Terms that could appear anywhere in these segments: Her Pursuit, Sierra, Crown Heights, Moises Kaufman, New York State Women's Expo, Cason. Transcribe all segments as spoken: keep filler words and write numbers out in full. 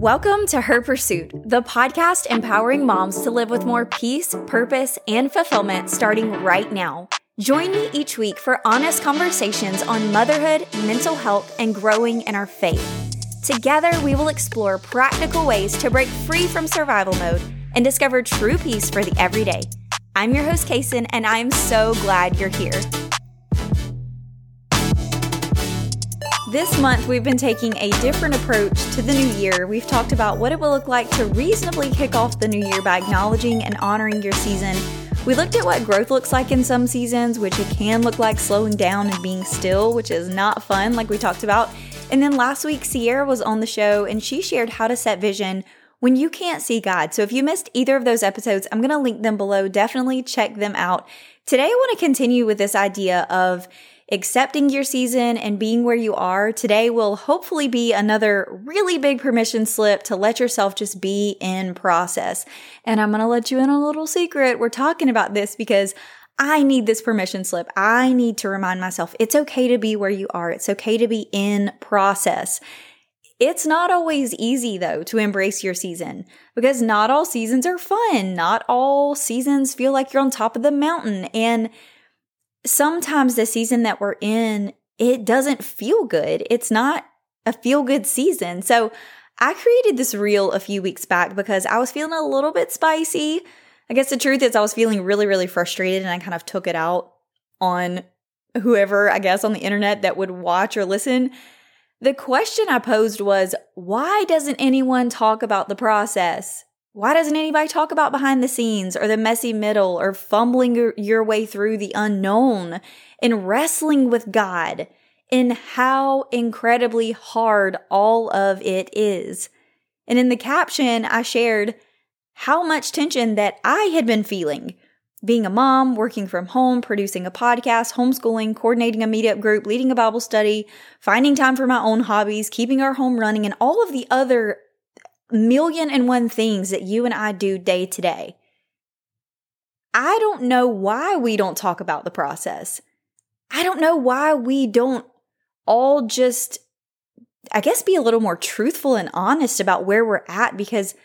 Welcome to Her Pursuit, the podcast empowering moms to live with more peace, purpose, and fulfillment starting right now. Join me each week for honest conversations on motherhood, mental health, and growing in our faith. Together, we will explore practical ways to break free from survival mode and discover true peace for the everyday. I'm your host, Cason, and I'm so glad you're here. This month, we've been taking a different approach to the new year. We've talked about what it will look like to reasonably kick off the new year by acknowledging and honoring your season. We looked at what growth looks like in some seasons, which it can look like slowing down and being still, which is not fun, like we talked about. And then last week, Sierra was on the show and she shared how to set vision when you can't see God. So if you missed either of those episodes, I'm going to link them below. Definitely check them out. Today, I want to continue with this idea of accepting your season and being where you are. Today will hopefully be another really big permission slip to let yourself just be in process. And I'm going to let you in a little secret. We're talking about this because I need this permission slip. I need to remind myself it's okay to be where you are. It's okay to be in process. It's not always easy, though, to embrace your season because not all seasons are fun. Not all seasons feel like you're on top of the mountain. And sometimes the season that we're in, it doesn't feel good. It's not a feel-good season. So I created this reel a few weeks back because I was feeling a little bit spicy. I guess the truth is I was feeling really, really frustrated and I kind of took it out on whoever, I guess, on the internet that would watch or listen. The question I posed was, why doesn't anyone talk about the process? Why doesn't anybody talk about behind the scenes or the messy middle or fumbling your way through the unknown and wrestling with God and how incredibly hard all of it is? And in the caption, I shared how much tension that I had been feeling being a mom, working from home, producing a podcast, homeschooling, coordinating a meetup group, leading a Bible study, finding time for my own hobbies, keeping our home running, and all of the other million and one things that you and I do day to day. I don't know why we don't talk about the process. I don't know why we don't all just, I guess, be a little more truthful and honest about where we're at, because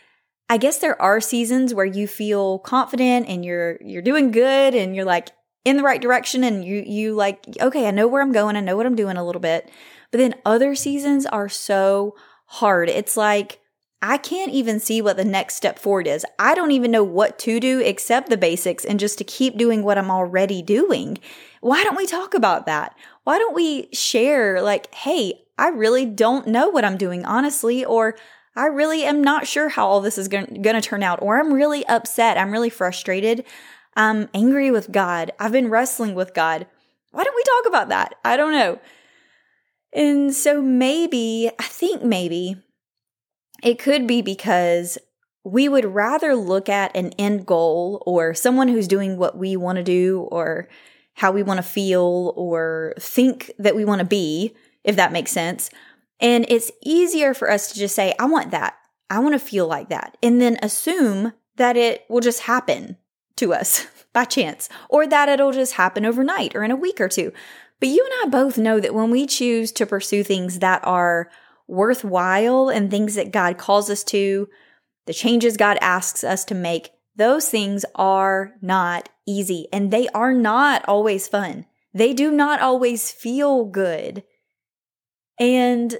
I guess there are seasons where you feel confident and you're you're doing good and you're like in the right direction and you you like, okay, I know where I'm going, I know what I'm doing a little bit. But then other seasons are so hard. It's like I can't even see what the next step forward is. I don't even know what to do except the basics and just to keep doing what I'm already doing. Why don't we talk about that? Why don't we share like, hey, I really don't know what I'm doing, honestly, or I really am not sure how all this is going to turn out, or I'm really upset. I'm really frustrated. I'm angry with God. I've been wrestling with God. Why don't we talk about that? I don't know. And so maybe, I think maybe, it could be because we would rather look at an end goal or someone who's doing what we want to do or how we want to feel or think that we want to be, if that makes sense. And it's easier for us to just say, I want that. I want to feel like that. And then assume that it will just happen to us by chance or that it'll just happen overnight or in a week or two. But you and I both know that when we choose to pursue things that are worthwhile and things that God calls us to, the changes God asks us to make, those things are not easy and they are not always fun. They do not always feel good. And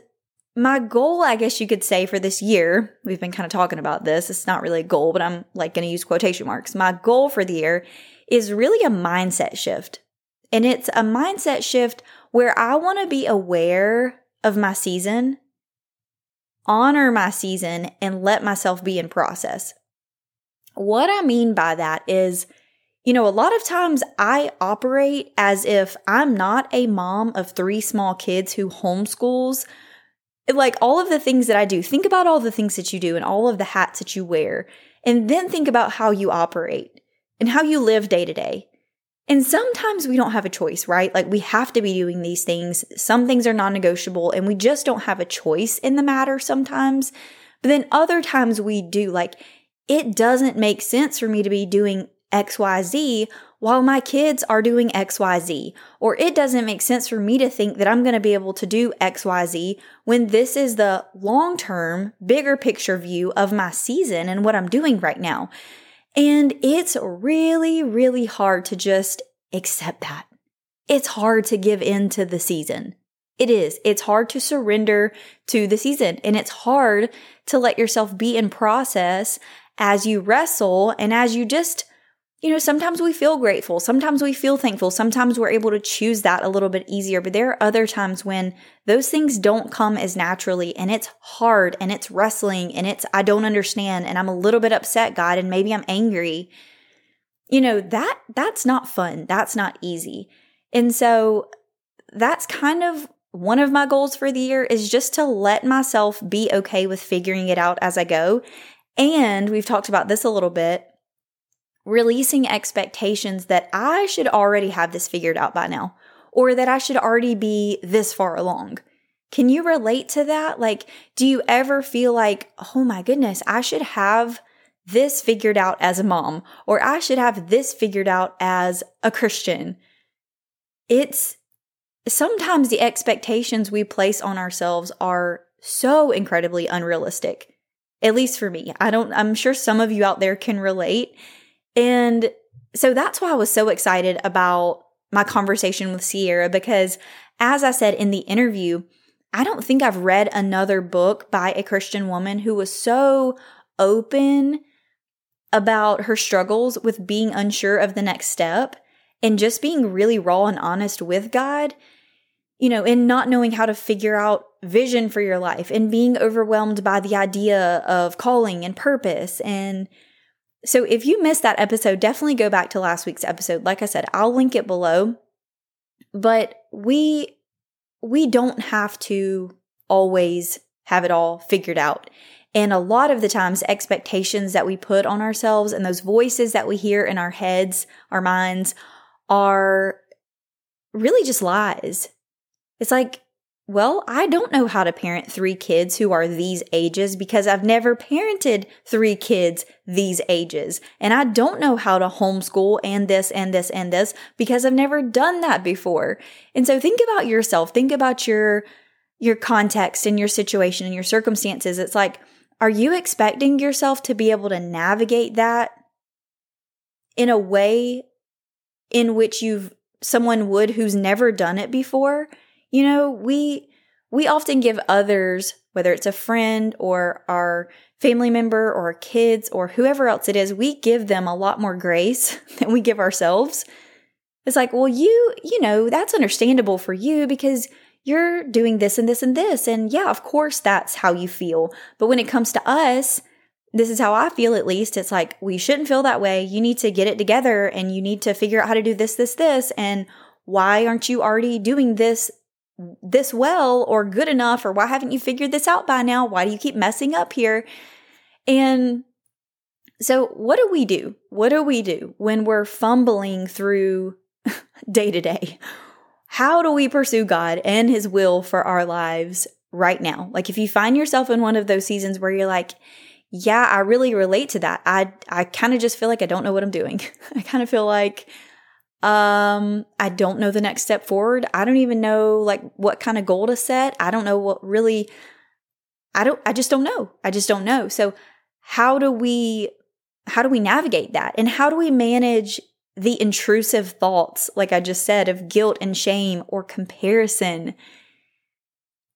my goal, I guess you could say, for this year, we've been kind of talking about this. It's not really a goal, but I'm like going to use quotation marks. My goal for the year is really a mindset shift. And it's a mindset shift where I want to be aware of my season, honor my season, and let myself be in process. What I mean by that is, you know, a lot of times I operate as if I'm not a mom of three small kids who homeschools. Like all of the things that I do, think about all the things that you do and all of the hats that you wear, and then think about how you operate and how you live day to day. And sometimes we don't have a choice, right? Like we have to be doing these things. Some things are non-negotiable and we just don't have a choice in the matter sometimes. But then other times we do. Like it doesn't make sense for me to be doing X Y Z while my kids are doing X Y Z, or it doesn't make sense for me to think that I'm going to be able to do X Y Z when this is the long-term, bigger picture view of my season and what I'm doing right now. And it's really, really hard to just accept that. It's hard to give in to the season. It is. It's hard to surrender to the season, and it's hard to let yourself be in process as you wrestle and as you just, you know, sometimes we feel grateful. Sometimes we feel thankful. Sometimes we're able to choose that a little bit easier, but there are other times when those things don't come as naturally, and it's hard and it's wrestling and it's, I don't understand, and I'm a little bit upset, God, and maybe I'm angry. You know, that, that's not fun. That's not easy. And so that's kind of one of my goals for the year, is just to let myself be okay with figuring it out as I go. And we've talked about this a little bit, releasing expectations that I should already have this figured out by now, or that I should already be this far along. Can you relate to that? Like, do you ever feel like, oh my goodness, I should have this figured out as a mom, or I should have this figured out as a Christian? It's sometimes the expectations we place on ourselves are so incredibly unrealistic, at least for me. I don't, I'm sure some of you out there can relate. And so that's why I was so excited about my conversation with Sierra, because as I said in the interview, I don't think I've read another book by a Christian woman who was so open about her struggles with being unsure of the next step and just being really raw and honest with God, you know, and not knowing how to figure out vision for your life and being overwhelmed by the idea of calling and purpose. And so if you missed that episode, definitely go back to last week's episode. Like I said, I'll link it below. But we we don't have to always have it all figured out. And a lot of the times, expectations that we put on ourselves and those voices that we hear in our heads, our minds, are really just lies. It's like, well, I don't know how to parent three kids who are these ages because I've never parented three kids these ages. And I don't know how to homeschool and this and this and this because I've never done that before. And so think about yourself. Think about your, your context and your situation and your circumstances. It's like, are you expecting yourself to be able to navigate that in a way in which you've someone would who's never done it before? You know, we we often give others, whether it's a friend or our family member or our kids or whoever else it is, we give them a lot more grace than we give ourselves. It's like, well, you, you know, that's understandable for you because you're doing this and this and this. And yeah, of course, that's how you feel. But when it comes to us, this is how I feel at least. It's like, we shouldn't feel that way. You need to get it together and you need to figure out how to do this, this, this. And why aren't you already doing this? this well or good enough, or why haven't you figured this out by now? Why do you keep messing up here? And so what do we do? What do we do when we're fumbling through day to day? How do we pursue God and His will for our lives right now? Like if you find yourself in one of those seasons where you're like, yeah, I really relate to that. I, I kind of just feel like I don't know what I'm doing. I kind of feel like Um, I don't know the next step forward. I don't even know like what kind of goal to set. I don't know what really, I don't, I just don't know. I just don't know. So how do we, how do we navigate that? And how do we manage the intrusive thoughts, like I just said, of guilt and shame or comparison?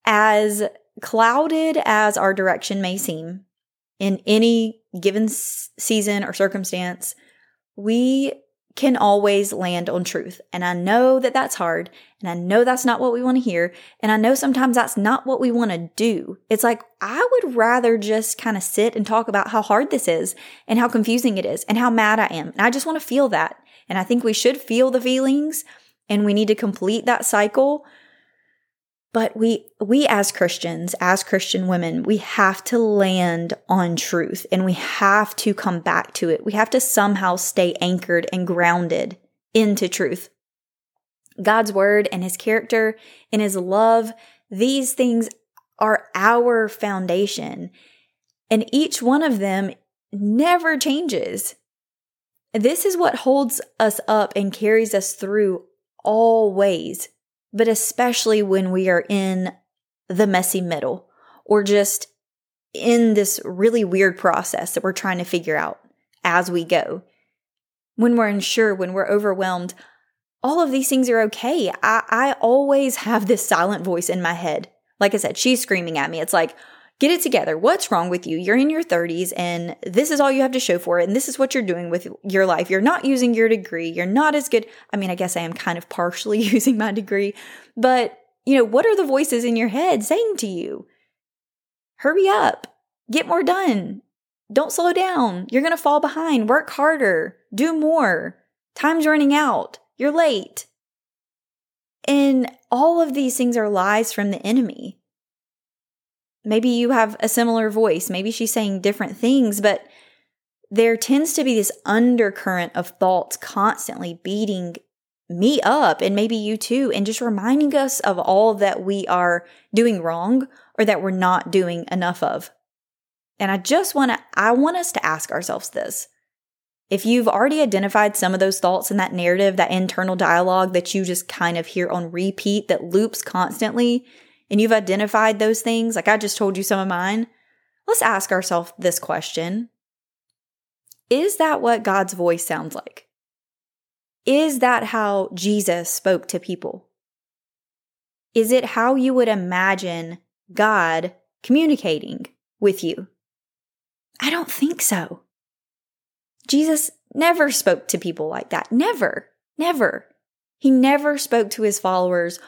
As clouded as our direction may seem in any given s- season or circumstance, we can always land on truth. And I know that that's hard. And I know that's not what we want to hear. And I know sometimes that's not what we want to do. It's like, I would rather just kind of sit and talk about how hard this is and how confusing it is and how mad I am. And I just want to feel that. And I think we should feel the feelings and we need to complete that cycle. But we, we as Christians, as Christian women, we have to land on truth and we have to come back to it. We have to somehow stay anchored and grounded into truth. God's word and His character and His love, these things are our foundation, and each one of them never changes. This is what holds us up and carries us through always, but especially when we are in the messy middle or just in this really weird process that we're trying to figure out as we go. When we're unsure, when we're overwhelmed, all of these things are okay. I, I always have this silent voice in my head. Like I said, she's screaming at me. It's like, get it together. What's wrong with you? You're in your thirties and this is all you have to show for it. And this is what you're doing with your life. You're not using your degree. You're not as good. I mean, I guess I am kind of partially using my degree, but you know, what are the voices in your head saying to you? Hurry up, get more done. Don't slow down. You're going to fall behind. Work harder, do more. Time's running out. You're late. And all of these things are lies from the enemy. Maybe you have a similar voice. Maybe she's saying different things, but there tends to be this undercurrent of thoughts constantly beating me up, and maybe you too, and just reminding us of all that we are doing wrong or that we're not doing enough of. And I just want to, I want us to ask ourselves this. If you've already identified some of those thoughts in that narrative, that internal dialogue that you just kind of hear on repeat that loops constantly, and you've identified those things, like I just told you some of mine, let's ask ourselves this question. Is that what God's voice sounds like? Is that how Jesus spoke to people? Is it how you would imagine God communicating with you? I don't think so. Jesus never spoke to people like that. Never, never. He never spoke to his followers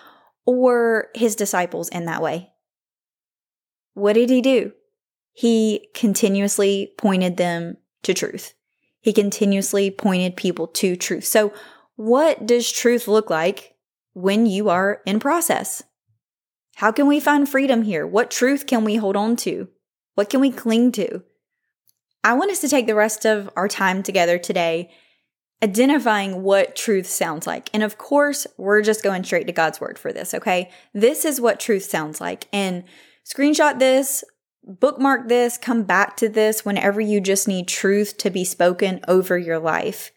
or his disciples in that way. What did he do? He continuously pointed them to truth. He continuously pointed people to truth. So what does truth look like when you are in process? How can we find freedom here? What truth can we hold on to? What can we cling to? I want us to take the rest of our time together today identifying what truth sounds like. And of course, we're just going straight to God's word for this, okay? This is what truth sounds like. And screenshot this, bookmark this, come back to this whenever you just need truth to be spoken over your life.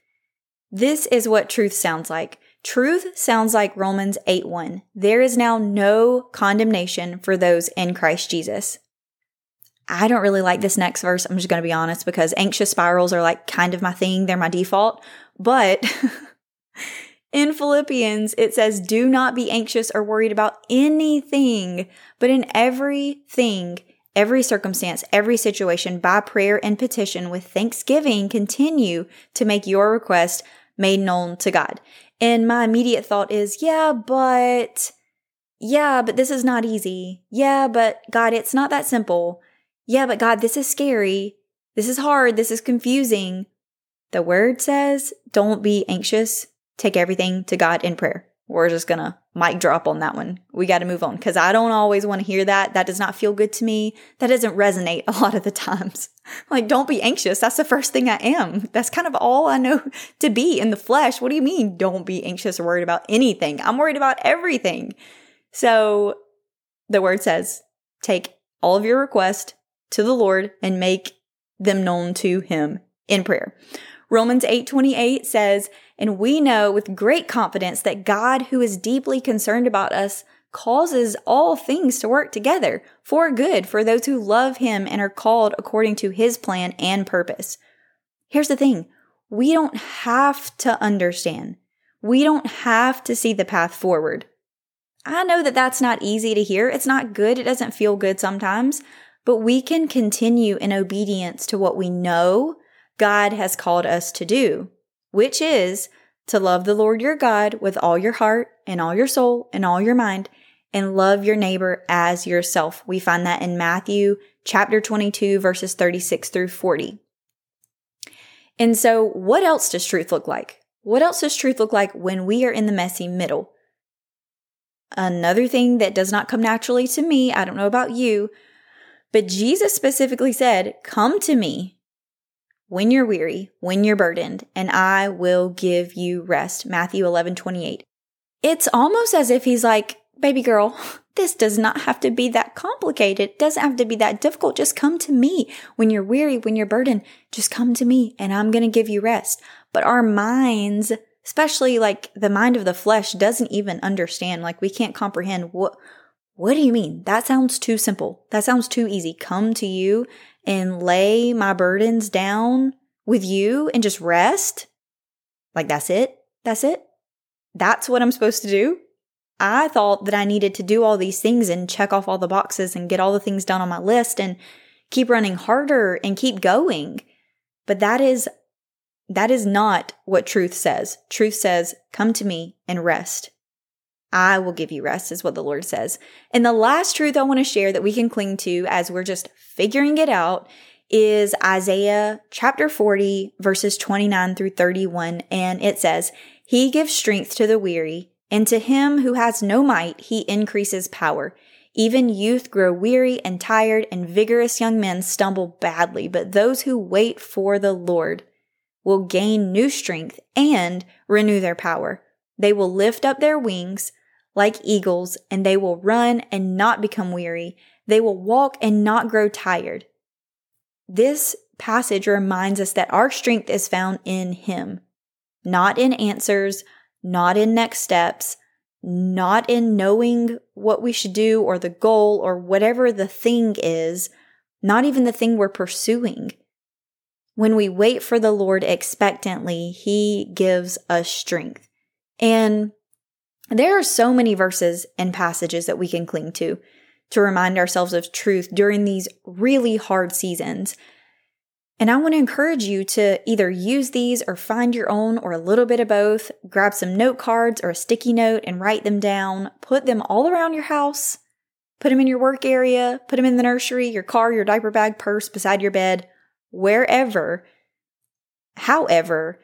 This is what truth sounds like. Truth sounds like Romans eight one. There is now no condemnation for those in Christ Jesus. I don't really like this next verse. I'm just going to be honest, because anxious spirals are like kind of my thing. They're my default. But in Philippians, it says, do not be anxious or worried about anything, but in everything, every circumstance, every situation, by prayer and petition with thanksgiving, continue to make your request made known to God. And my immediate thought is, yeah, but, yeah, but this is not easy. Yeah, but God, it's not that simple. Yeah, but God, this is scary. This is hard. This is confusing. The word says, don't be anxious. Take everything to God in prayer. We're just going to mic drop on that one. We got to move on, because I don't always want to hear that. That does not feel good to me. That doesn't resonate a lot of the times. Like, don't be anxious. That's the first thing I am. That's kind of all I know to be in the flesh. What do you mean? Don't be anxious or worried about anything. I'm worried about everything. So the word says, take all of your requests to the Lord and make them known to him in prayer. Romans eight twenty-eight says, and we know with great confidence that God, who is deeply concerned about us, causes all things to work together for good for those who love him and are called according to his plan and purpose. Here's the thing. We don't have to understand. We don't have to see the path forward. I know that that's not easy to hear. It's not good. It doesn't feel good sometimes. But we can continue in obedience to what we know God has called us to do, which is to love the Lord your God with all your heart and all your soul and all your mind, and love your neighbor as yourself. We find that in Matthew chapter twenty-two, verses thirty-six through forty. And so what else does truth look like? What else does truth look like when we are in the messy middle? Another thing that does not come naturally to me, I don't know about you, but Jesus specifically said, come to me when you're weary, when you're burdened, and I will give you rest. Matthew eleven twenty-eight. It's almost as if he's like, baby girl, this does not have to be that complicated. It doesn't have to be that difficult. Just come to me when you're weary, when you're burdened. Just come to me and I'm going to give you rest. But our minds, especially like the mind of the flesh, doesn't even understand. Like we can't comprehend what, what do you mean? That sounds too simple. That sounds too easy. Come to you and lay my burdens down with you and just rest. Like that's it. That's it. That's what I'm supposed to do. I thought that I needed to do all these things and check off all the boxes and get all the things done on my list and keep running harder and keep going. But that is that is not what truth says. Truth says, come to me and rest. I will give you rest is what the Lord says. And the last truth I want to share that we can cling to as we're just figuring it out is Isaiah chapter forty, verses twenty-nine through thirty-one. And it says, He gives strength to the weary, and to him who has no might, he increases power. Even youth grow weary and tired, and vigorous young men stumble badly. But those who wait for the Lord will gain new strength and renew their power. They will lift up their wings like eagles, and they will run and not become weary. They will walk and not grow tired. This passage reminds us that our strength is found in Him, not in answers, not in next steps, not in knowing what we should do or the goal or whatever the thing is, not even the thing we're pursuing. When we wait for the Lord expectantly, He gives us strength. And there are so many verses and passages that we can cling to to remind ourselves of truth during these really hard seasons. And I want to encourage you to either use these or find your own or a little bit of both. Grab some note cards or a sticky note and write them down. Put them all around your house. Put them in your work area. Put them in the nursery, your car, your diaper bag, purse, beside your bed, wherever. However,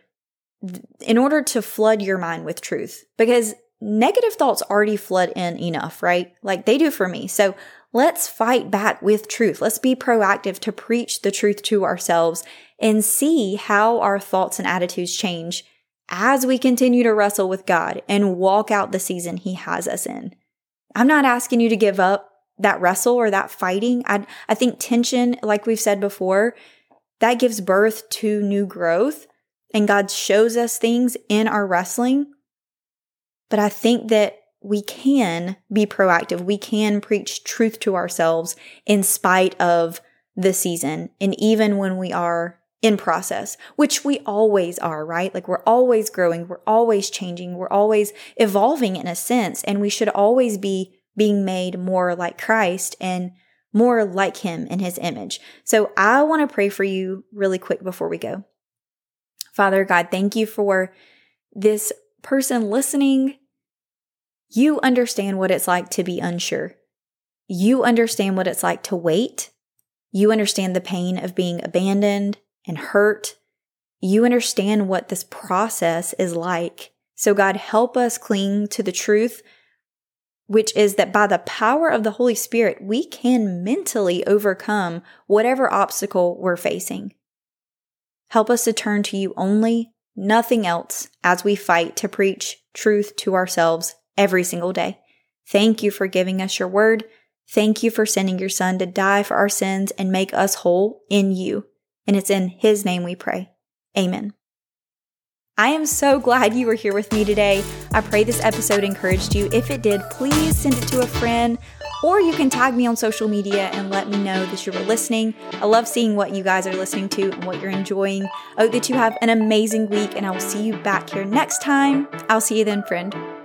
in order to flood your mind with truth, because negative thoughts already flood in enough, right? Like they do for me. So let's fight back with truth. Let's be proactive to preach the truth to ourselves and see how our thoughts and attitudes change as we continue to wrestle with God and walk out the season He has us in. I'm not asking you to give up that wrestle or that fighting. I, I think tension, like we've said before, that gives birth to new growth. And God shows us things in our wrestling. But I think that we can be proactive. We can preach truth to ourselves in spite of the season. And even when we are in process, which we always are, right? Like we're always growing. We're always changing. We're always evolving in a sense. And we should always be being made more like Christ and more like Him in His image. So I want to pray for you really quick before we go. Father God, thank you for this person listening. You understand what it's like to be unsure. You understand what it's like to wait. You understand the pain of being abandoned and hurt. You understand what this process is like. So God, help us cling to the truth, which is that by the power of the Holy Spirit, we can mentally overcome whatever obstacle we're facing. Help us to turn to you only, nothing else, as we fight to preach truth to ourselves every single day. Thank you for giving us your word. Thank you for sending your Son to die for our sins and make us whole in you. And it's in His name we pray. Amen. I am so glad you were here with me today. I pray this episode encouraged you. If it did, please send it to a friend, or you can tag me on social media and let me know that you were listening. I love seeing what you guys are listening to and what you're enjoying. I hope that you have an amazing week, and I will see you back here next time. I'll see you then, friend.